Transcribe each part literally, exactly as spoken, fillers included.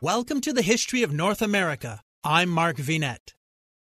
Welcome to the History of North America. I'm Mark Vinet.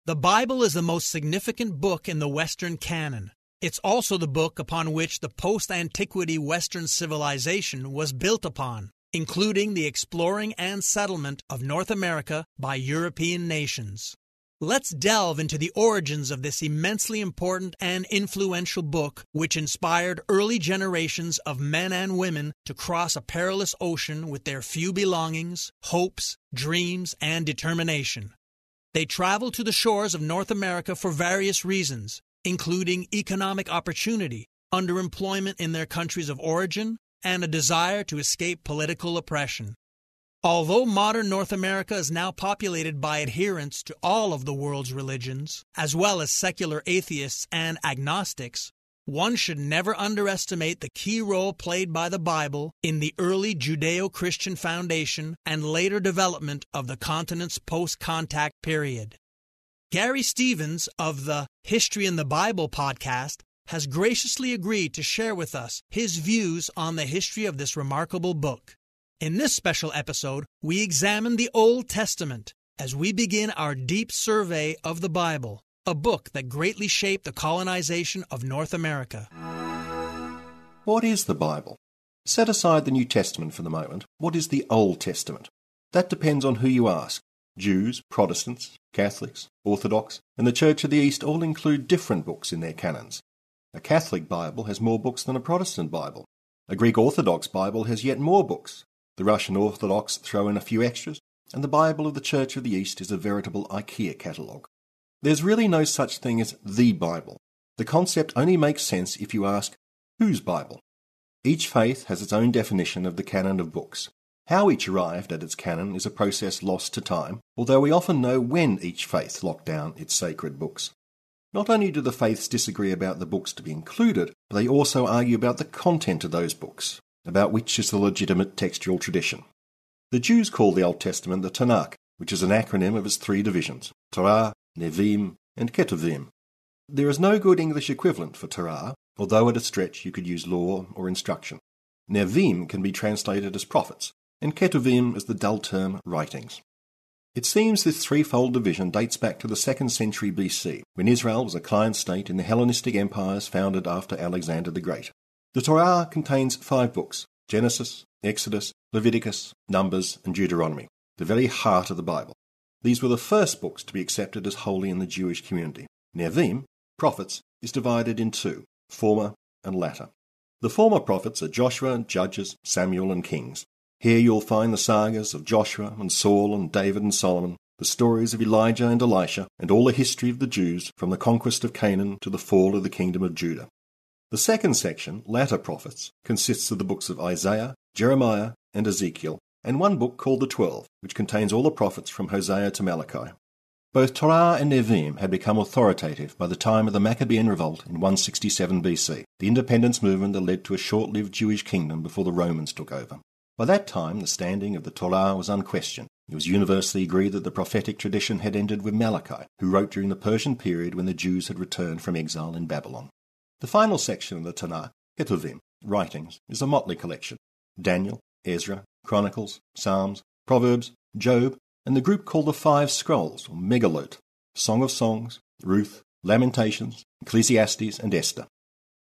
The Bible is the most significant book in the Western canon. It's also the book upon which the post-antiquity Western civilization was built upon, including the exploring and settlement of North America by European nations. Let's delve into the origins of this immensely important and influential book, which inspired early generations of men and women to cross a perilous ocean with their few belongings, hopes, dreams, and determination. They traveled to the shores of North America for various reasons, including economic opportunity, underemployment in their countries of origin, and a desire to escape political oppression. Although modern North America is now populated by adherents to all of the world's religions, as well as secular atheists and agnostics, one should never underestimate the key role played by the Bible in the early Judeo-Christian foundation and later development of the continent's post-contact period. Gary Stevens of the History in the Bible podcast has graciously agreed to share with us his views on the history of this remarkable book. In this special episode, we examine the Old Testament as we begin our deep survey of the Bible, a book that greatly shaped the colonization of North America. What is the Bible? Set aside the New Testament for the moment. What is the Old Testament? That depends on who you ask. Jews, Protestants, Catholics, Orthodox, and the Church of the East all include different books in their canons. A Catholic Bible has more books than a Protestant Bible. A Greek Orthodox Bible has yet more books. The Russian Orthodox throw in a few extras, and the Bible of the Church of the East is a veritable IKEA catalogue. There's really no such thing as the Bible. The concept only makes sense if you ask, whose Bible? Each faith has its own definition of the canon of books. How each arrived at its canon is a process lost to time, although we often know when each faith locked down its sacred books. Not only do the faiths disagree about the books to be included, but they also argue about the content of those books, about which is the legitimate textual tradition. The Jews call the Old Testament the Tanakh, which is an acronym of its three divisions, Torah, Nevi'im, and Ketuvim. There is no good English equivalent for Torah, although at a stretch you could use law or instruction. Nevi'im can be translated as prophets, and Ketuvim is the dull term writings. It seems this threefold division dates back to the second century B C, when Israel was a client state in the Hellenistic empires founded after Alexander the Great. The Torah contains five books, Genesis, Exodus, Leviticus, Numbers, and Deuteronomy, the very heart of the Bible. These were the first books to be accepted as holy in the Jewish community. Nevi'im, prophets, is divided in two, former and latter. The former prophets are Joshua, Judges, Samuel, and Kings. Here you'll find the sagas of Joshua and Saul and David and Solomon, the stories of Elijah and Elisha, and all the history of the Jews from the conquest of Canaan to the fall of the kingdom of Judah. The second section, Latter Prophets, consists of the books of Isaiah, Jeremiah, and Ezekiel, and one book called the Twelve, which contains all the prophets from Hosea to Malachi. Both Torah and Nevi'im had become authoritative by the time of the Maccabean Revolt in one sixty-seven B C, the independence movement that led to a short-lived Jewish kingdom before the Romans took over. By that time, the standing of the Torah was unquestioned. It was universally agreed that the prophetic tradition had ended with Malachi, who wrote during the Persian period when the Jews had returned from exile in Babylon. The final section of the Tanakh, Ketuvim, writings, is a motley collection. Daniel, Ezra, Chronicles, Psalms, Proverbs, Job, and the group called the Five Scrolls, or Megalot, Song of Songs, Ruth, Lamentations, Ecclesiastes, and Esther.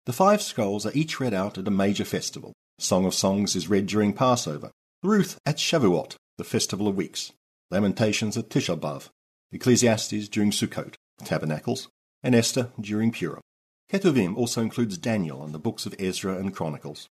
The Five Scrolls are each read out at a major festival. Song of Songs is read during Passover, Ruth at Shavuot, the Festival of Weeks, Lamentations at Tisha B'Av, Ecclesiastes during Sukkot, Tabernacles, and Esther during Purim. Ketuvim also includes Daniel and the books of Ezra and Chronicles.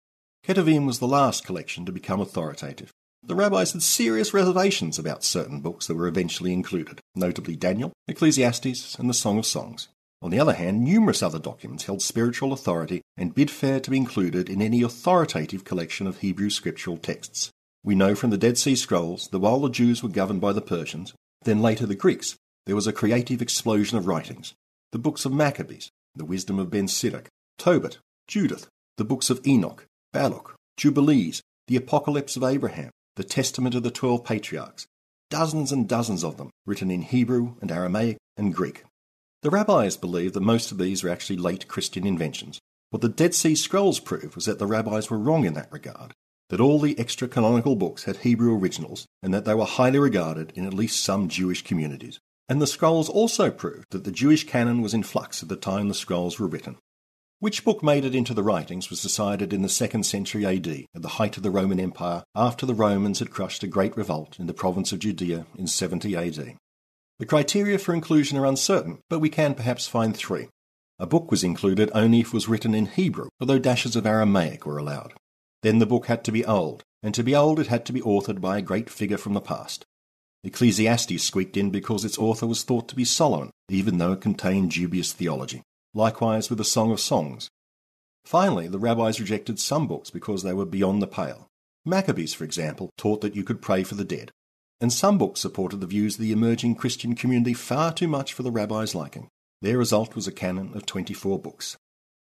Ketuvim was the last collection to become authoritative. The rabbis had serious reservations about certain books that were eventually included, notably Daniel, Ecclesiastes, and the Song of Songs. On the other hand, numerous other documents held spiritual authority and bid fair to be included in any authoritative collection of Hebrew scriptural texts. We know from the Dead Sea Scrolls that while the Jews were governed by the Persians, then later the Greeks, there was a creative explosion of writings. The books of Maccabees, the wisdom of Ben-Sirach, Tobit, Judith, the books of Enoch, Baruch, Jubilees, the Apocalypse of Abraham, the Testament of the Twelve Patriarchs, dozens and dozens of them, written in Hebrew and Aramaic and Greek. The rabbis believed that most of these were actually late Christian inventions. What the Dead Sea Scrolls prove was that the rabbis were wrong in that regard. that all the extra-canonical books had Hebrew originals and that they were highly regarded in at least some Jewish communities. And the scrolls also proved that the Jewish canon was in flux at the time the scrolls were written. Which book made it into the writings was decided in the second century A D, at the height of the Roman Empire, after the Romans had crushed a great revolt in the province of Judea in seventy A D. The criteria for inclusion are uncertain, but we can perhaps find three. A book was included only if it was written in Hebrew, although dashes of Aramaic were allowed. Then the book had to be old, and to be old it had to be authored by a great figure from the past. Ecclesiastes squeaked in because its author was thought to be Solomon, even though it contained dubious theology. Likewise with the Song of Songs. Finally, the rabbis rejected some books because they were beyond the pale. Maccabees, for example, taught that you could pray for the dead. And some books supported the views of the emerging Christian community far too much for the rabbis' liking. Their result was a canon of twenty-four books.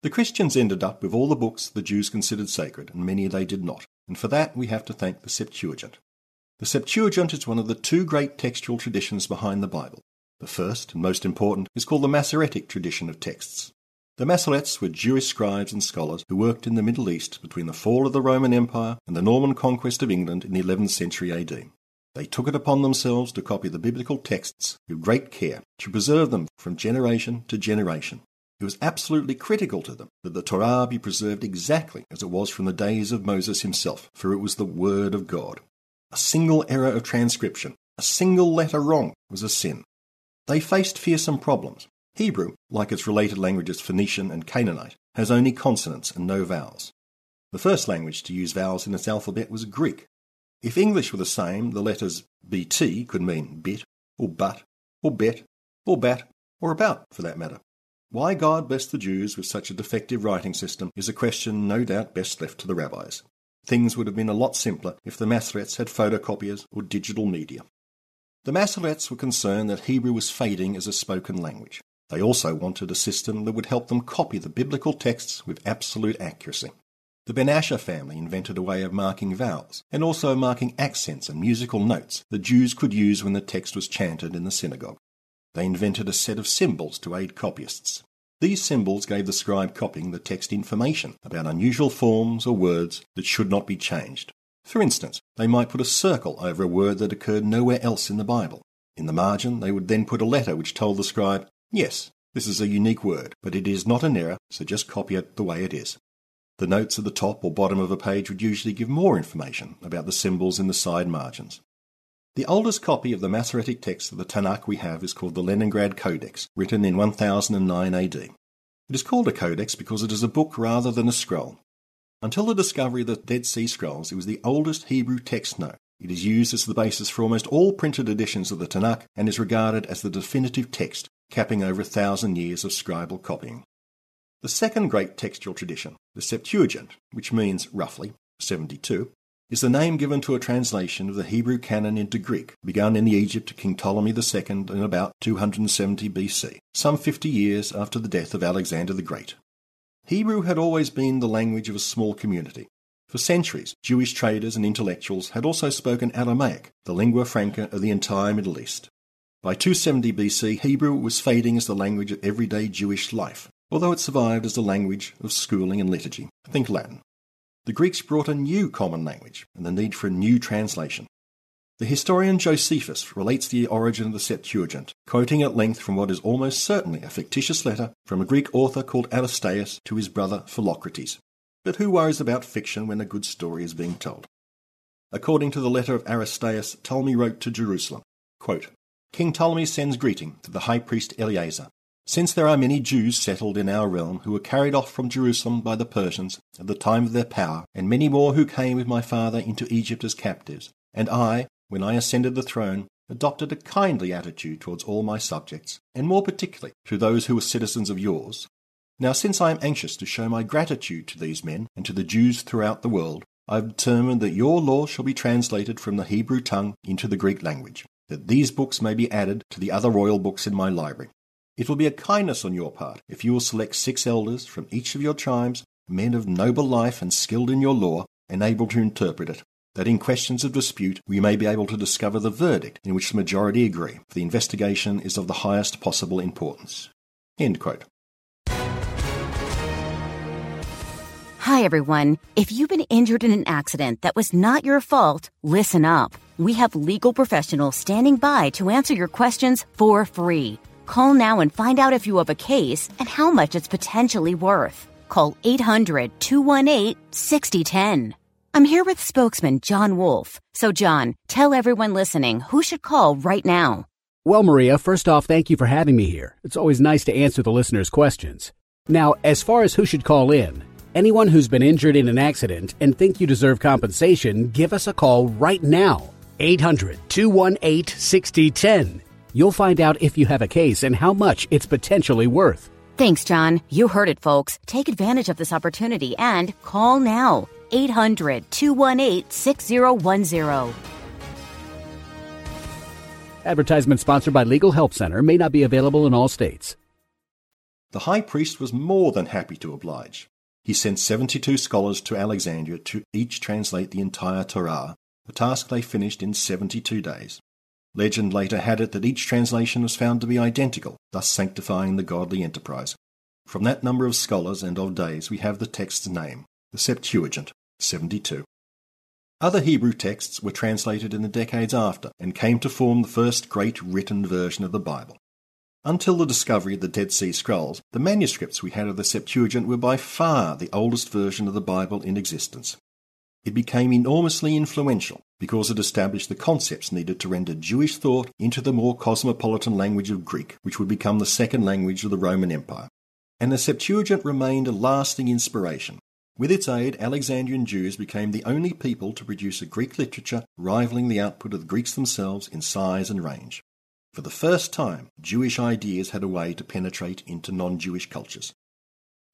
The Christians ended up with all the books the Jews considered sacred, and many they did not, and for that we have to thank the Septuagint. The Septuagint is one of the two great textual traditions behind the Bible. The first, and most important, is called the Masoretic tradition of texts. The Masoretes were Jewish scribes and scholars who worked in the Middle East between the fall of the Roman Empire and the Norman conquest of England in the eleventh century A D. They took it upon themselves to copy the biblical texts with great care, to preserve them from generation to generation. It was absolutely critical to them that the Torah be preserved exactly as it was from the days of Moses himself, for it was the Word of God. A single error of transcription, a single letter wrong, was a sin. They faced fearsome problems. Hebrew, like its related languages Phoenician and Canaanite, has only consonants and no vowels. The first language to use vowels in its alphabet was Greek. If English were the same, the letters B T could mean bit, or but, or bet, or bat, or about, for that matter. Why God blessed the Jews with such a defective writing system is a question no doubt best left to the rabbis. Things would have been a lot simpler if the Masoretes had photocopiers or digital media. The Masoretes were concerned that Hebrew was fading as a spoken language. They also wanted a system that would help them copy the biblical texts with absolute accuracy. The Ben Asher family invented a way of marking vowels, and also marking accents and musical notes that Jews could use when the text was chanted in the synagogue. They invented a set of symbols to aid copyists. These symbols gave the scribe copying the text information about unusual forms or words that should not be changed. For instance, they might put a circle over a word that occurred nowhere else in the Bible. In the margin, they would then put a letter which told the scribe, yes, this is a unique word, but it is not an error, so just copy it the way it is. The notes at the top or bottom of a page would usually give more information about the symbols in the side margins. The oldest copy of the Masoretic text of the Tanakh we have is called the Leningrad Codex, written in one thousand nine A D. It is called a codex because it is a book rather than a scroll. Until the discovery of the Dead Sea Scrolls, it was the oldest Hebrew text known. It is used as the basis for almost all printed editions of the Tanakh and is regarded as the definitive text, capping over a thousand years of scribal copying. The second great textual tradition, the Septuagint, which means, roughly, seventy-two, is the name given to a translation of the Hebrew canon into Greek, begun in Egypt of King Ptolemy the Second in about two hundred seventy B C, some fifty years after the death of Alexander the Great. Hebrew had always been the language of a small community. For centuries, Jewish traders and intellectuals had also spoken Aramaic, the lingua franca of the entire Middle East. By two seventy B C, Hebrew was fading as the language of everyday Jewish life, although it survived as the language of schooling and liturgy. Think Latin. The Greeks brought a new common language and the need for a new translation. The historian Josephus relates the origin of the Septuagint, quoting at length from what is almost certainly a fictitious letter from a Greek author called Aristaeus to his brother Philocrates. But who worries about fiction when a good story is being told? According to the letter of Aristaeus, Ptolemy wrote to Jerusalem, quote, King Ptolemy sends greeting to the high priest Eliezer. Since there are many Jews settled in our realm who were carried off from Jerusalem by the Persians at the time of their power, and many more who came with my father into Egypt as captives, and I, when I ascended the throne, adopted a kindly attitude towards all my subjects, and more particularly to those who were citizens of yours. Now, since I am anxious to show my gratitude to these men and to the Jews throughout the world, I have determined that your law shall be translated from the Hebrew tongue into the Greek language, that these books may be added to the other royal books in my library. It will be a kindness on your part if you will select six elders from each of your tribes, men of noble life and skilled in your law, and able to interpret it, that in questions of dispute we may be able to discover the verdict in which the majority agree, for the investigation is of the highest possible importance. End quote. Hi, everyone. If you've been injured in an accident that was not your fault, listen up. We have legal professionals standing by to answer your questions for free. Call now and find out if you have a case and how much it's potentially worth. Call eight hundred, two one eight, six zero one zero. I'm here with spokesman John Wolf. So, John, tell everyone listening who should call right now. Well, Maria, first off, thank you for having me here. It's always nice to answer the listeners' questions. Now, as far as who should call in, anyone who's been injured in an accident and think you deserve compensation, give us a call right now, eight hundred, two one eight, six zero one zero. You'll find out if you have a case and how much it's potentially worth. Thanks, John. You heard it, folks. Take advantage of this opportunity and call now, eight hundred, two one eight, six zero one zero. Advertisement sponsored by Legal Help Center may not be available in all states. The high priest was more than happy to oblige. He sent seventy-two scholars to Alexandria to each translate the entire Torah, a task they finished in seventy-two days. Legend later had it that each translation was found to be identical, thus sanctifying the godly enterprise. From that number of scholars and of days we have the text's name, the Septuagint, seventy-two. Other Hebrew texts were translated in the decades after and came to form the first great written version of the Bible. Until the discovery of the Dead Sea Scrolls, the manuscripts we had of the Septuagint were by far the oldest version of the Bible in existence. It became enormously influential because it established the concepts needed to render Jewish thought into the more cosmopolitan language of Greek, which would become the second language of the Roman Empire. And the Septuagint remained a lasting inspiration. With its aid, Alexandrian Jews became the only people to produce a Greek literature rivaling the output of the Greeks themselves in size and range. For the first time, Jewish ideas had a way to penetrate into non-Jewish cultures.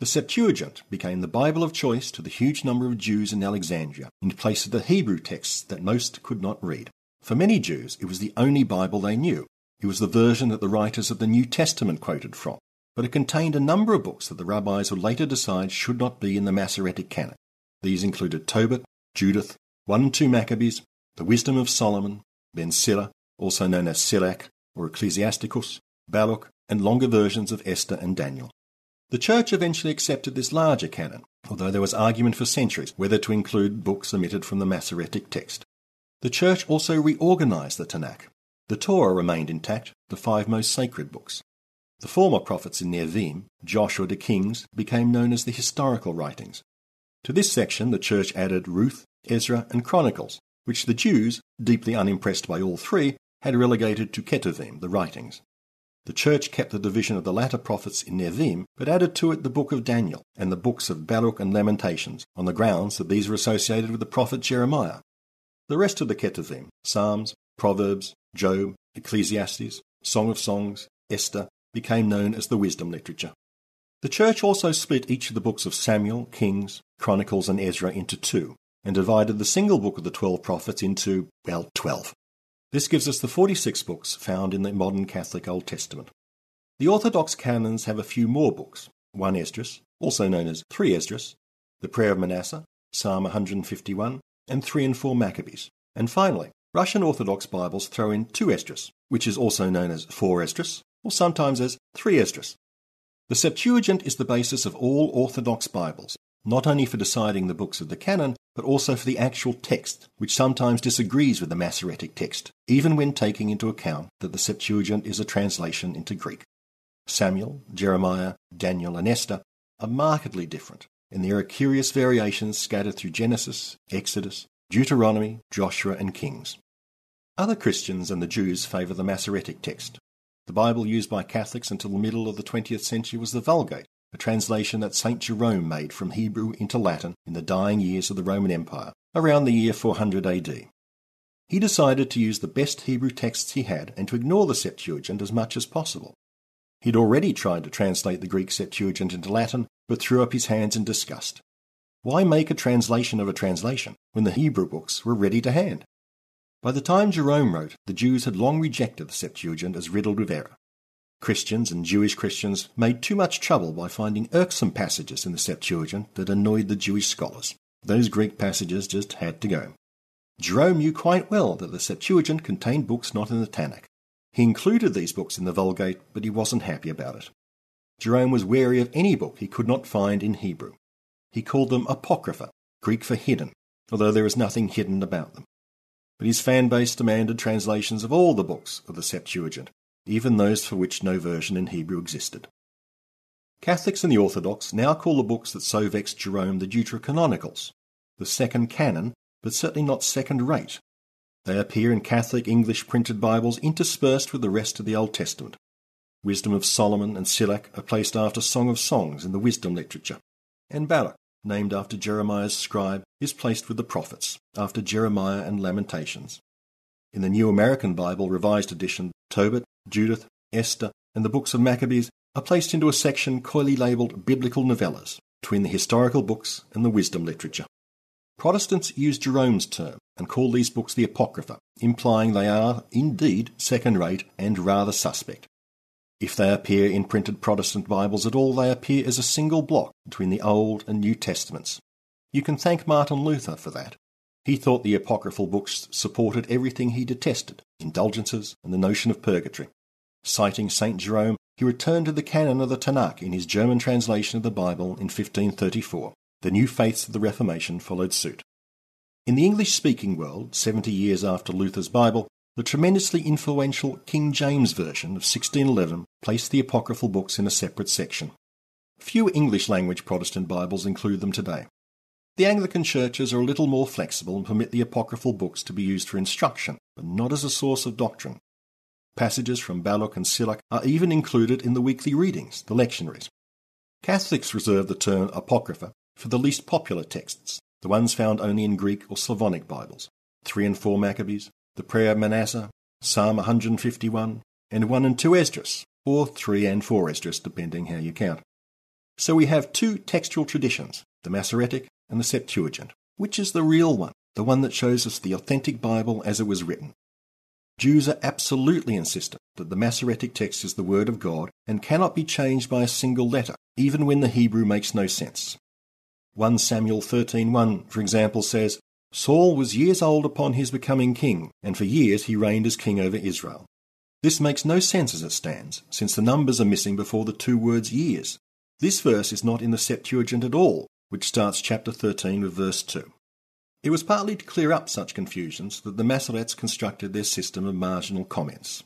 The Septuagint became the Bible of choice to the huge number of Jews in Alexandria, in place of the Hebrew texts that most could not read. For many Jews, it was the only Bible they knew. It was the version that the writers of the New Testament quoted from, but it contained a number of books that the rabbis would later decide should not be in the Masoretic canon. These included Tobit, Judith, one and two Maccabees, the Wisdom of Solomon, Ben Sira, also known as Sirach, or Ecclesiasticus, Baruch, and longer versions of Esther and Daniel. The Church eventually accepted this larger canon, although there was argument for centuries whether to include books omitted from the Masoretic text. The Church also reorganized the Tanakh. The Torah remained intact, the five most sacred books. The former prophets in Nevi'im, Joshua to Kings, became known as the historical writings. To this section the Church added Ruth, Ezra, and Chronicles, which the Jews, deeply unimpressed by all three, had relegated to Ketuvim, the writings. The Church kept the division of the latter prophets in Nevi'im, but added to it the book of Daniel and the books of Baruch and Lamentations, on the grounds that these were associated with the prophet Jeremiah. The rest of the Ketuvim, Psalms, Proverbs, Job, Ecclesiastes, Song of Songs, Esther, became known as the wisdom literature. The Church also split each of the books of Samuel, Kings, Chronicles, and Ezra into two, and divided the single book of the twelve prophets into, well, twelve. This gives us the forty-six books found in the modern Catholic Old Testament. The Orthodox canons have a few more books, one Esdras, also known as three Esdras, the Prayer of Manasseh, Psalm one hundred fifty-one, and three and four Maccabees. And finally, Russian Orthodox Bibles throw in two Esdras, which is also known as four Esdras, or sometimes as three Esdras. The Septuagint is the basis of all Orthodox Bibles, not only for deciding the books of the canon, but also for the actual text, which sometimes disagrees with the Masoretic text, even when taking into account that the Septuagint is a translation into Greek. Samuel, Jeremiah, Daniel, and Esther are markedly different, and there are curious variations scattered through Genesis, Exodus, Deuteronomy, Joshua, and Kings. Other Christians and the Jews favour the Masoretic text. The Bible used by Catholics until the middle of the twentieth century was the Vulgate, a translation that Saint Jerome made from Hebrew into Latin in the dying years of the Roman Empire, around the year four hundred A D. He decided to use the best Hebrew texts he had and to ignore the Septuagint as much as possible. He'd already tried to translate the Greek Septuagint into Latin, but threw up his hands in disgust. Why make a translation of a translation when the Hebrew books were ready to hand? By the time Jerome wrote, the Jews had long rejected the Septuagint as riddled with error. Christians and Jewish Christians made too much trouble by finding irksome passages in the Septuagint that annoyed the Jewish scholars. Those Greek passages just had to go. Jerome knew quite well that the Septuagint contained books not in the Tanakh. He included these books in the Vulgate, but he wasn't happy about it. Jerome was wary of any book he could not find in Hebrew. He called them apocrypha, Greek for hidden, although there is nothing hidden about them. But his fan base demanded translations of all the books of the Septuagint, even those for which no version in Hebrew existed. Catholics and the Orthodox now call the books that so vexed Jerome the Deuterocanonicals, the second canon, but certainly not second-rate. They appear in Catholic English printed Bibles interspersed with the rest of the Old Testament. Wisdom of Solomon and Sirach are placed after Song of Songs in the wisdom literature, and Baruch, named after Jeremiah's scribe, is placed with the prophets, after Jeremiah and Lamentations. In the New American Bible Revised Edition, Tobit, Judith, Esther, and the books of Maccabees are placed into a section coyly labelled Biblical Novellas, between the historical books and the wisdom literature. Protestants use Jerome's term and call these books the Apocrypha, implying they are, indeed, second-rate and rather suspect. If they appear in printed Protestant Bibles at all, they appear as a single block between the Old and New Testaments. You can thank Martin Luther for that. He thought the apocryphal books supported everything he detested, indulgences and the notion of purgatory. Citing Saint Jerome, he returned to the canon of the Tanakh in his German translation of the Bible in fifteen thirty-four. The new faiths of the Reformation followed suit. In the English-speaking world, seventy years after Luther's Bible, the tremendously influential King James Version of sixteen eleven placed the apocryphal books in a separate section. Few English-language Protestant Bibles include them today. The Anglican churches are a little more flexible and permit the apocryphal books to be used for instruction, but not as a source of doctrine. Passages from Baruch and Sirach are even included in the weekly readings, the lectionaries. Catholics reserve the term apocrypha for the least popular texts, the ones found only in Greek or Slavonic Bibles, three and four Maccabees, the Prayer of Manasseh, Psalm one hundred fifty-one, and one and two Esdras, or three and four Esdras, depending how you count. So we have two textual traditions, the Masoretic and the Septuagint. Which is the real one, the one that shows us the authentic Bible as it was written? Jews are absolutely insistent that the Masoretic text is the Word of God and cannot be changed by a single letter, even when the Hebrew makes no sense. First Samuel thirteen one, for example, says, "Saul was years old upon his becoming king, and for years he reigned as king over Israel." This makes no sense as it stands, since the numbers are missing before the two words years. This verse is not in the Septuagint at all, which starts chapter thirteen with verse two. It was partly to clear up such confusions that the Masoretes constructed their system of marginal comments.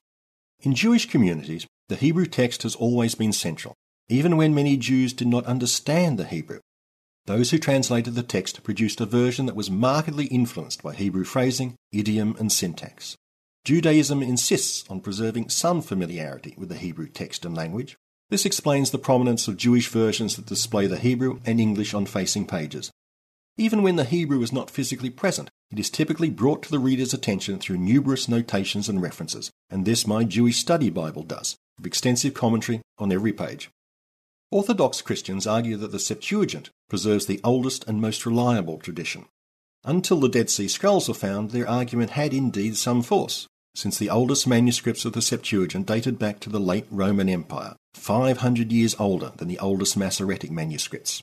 In Jewish communities, the Hebrew text has always been central, even when many Jews did not understand the Hebrew. Those who translated the text produced a version that was markedly influenced by Hebrew phrasing, idiom, and syntax. Judaism insists on preserving some familiarity with the Hebrew text and language. This explains the prominence of Jewish versions that display the Hebrew and English on facing pages. Even when the Hebrew is not physically present, it is typically brought to the reader's attention through numerous notations and references, and this my Jewish Study Bible does, with extensive commentary on every page. Orthodox Christians argue that the Septuagint preserves the oldest and most reliable tradition. Until the Dead Sea Scrolls were found, their argument had indeed some force, since the oldest manuscripts of the Septuagint dated back to the late Roman Empire, five hundred years older than the oldest Masoretic manuscripts.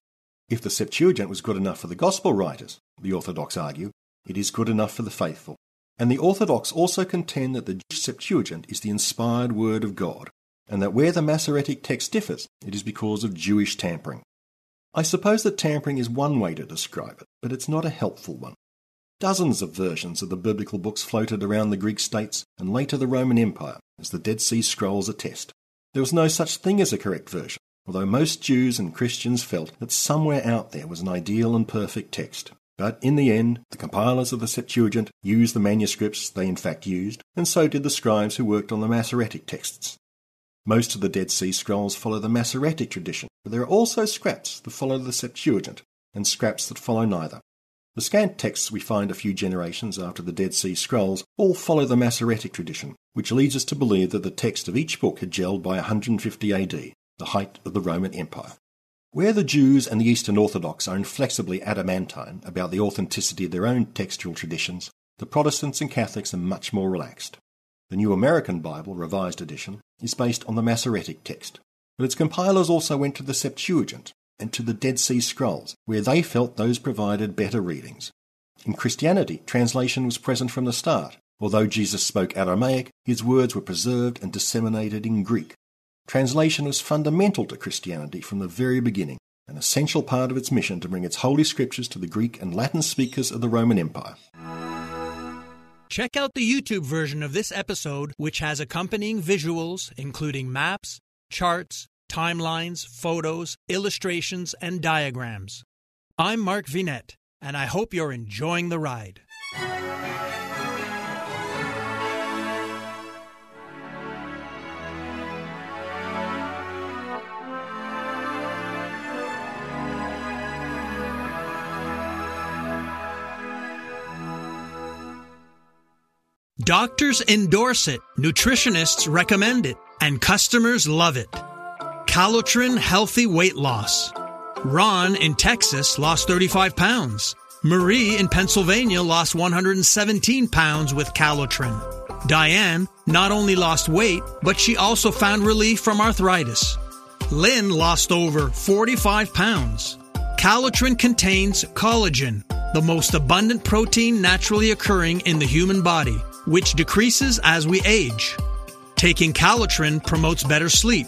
If the Septuagint was good enough for the Gospel writers, the Orthodox argue, it is good enough for the faithful. And the Orthodox also contend that the Septuagint is the inspired Word of God, and that where the Masoretic text differs, it is because of Jewish tampering. I suppose that tampering is one way to describe it, but it's not a helpful one. Dozens of versions of the biblical books floated around the Greek states and later the Roman Empire, as the Dead Sea Scrolls attest. There was no such thing as a correct version, although most Jews and Christians felt that somewhere out there was an ideal and perfect text. But in the end, the compilers of the Septuagint used the manuscripts they in fact used, and so did the scribes who worked on the Masoretic texts. Most of the Dead Sea Scrolls follow the Masoretic tradition, but there are also scraps that follow the Septuagint, and scraps that follow neither. The scant texts we find a few generations after the Dead Sea Scrolls all follow the Masoretic tradition, which leads us to believe that the text of each book had gelled by one hundred fifty A D, the height of the Roman Empire. Where the Jews and the Eastern Orthodox are inflexibly adamantine about the authenticity of their own textual traditions, the Protestants and Catholics are much more relaxed. The New American Bible, Revised Edition, is based on the Masoretic text, but its compilers also went to the Septuagint and to the Dead Sea Scrolls, where they felt those provided better readings. In Christianity, translation was present from the start. Although Jesus spoke Aramaic, his words were preserved and disseminated in Greek. Translation was fundamental to Christianity from the very beginning, an essential part of its mission to bring its Holy Scriptures to the Greek and Latin speakers of the Roman Empire. Check out the YouTube version of this episode, which has accompanying visuals, including maps, charts, timelines, photos, illustrations, and diagrams. I'm Mark Vinet, and I hope you're enjoying the ride. Doctors endorse it, nutritionists recommend it, and customers love it. Calotrin Healthy Weight Loss. Ron in Texas lost thirty-five pounds. Marie in Pennsylvania lost one hundred seventeen pounds with Calotrin. Diane not only lost weight, but she also found relief from arthritis. Lynn lost over forty-five pounds. Calotrin contains collagen, the most abundant protein naturally occurring in the human body, which decreases as we age. Taking Calotrin promotes better sleep,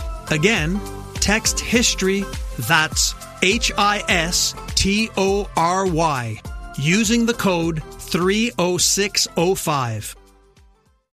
Again, text HISTORY, that's H I S T O R Y, using the code three oh six oh five.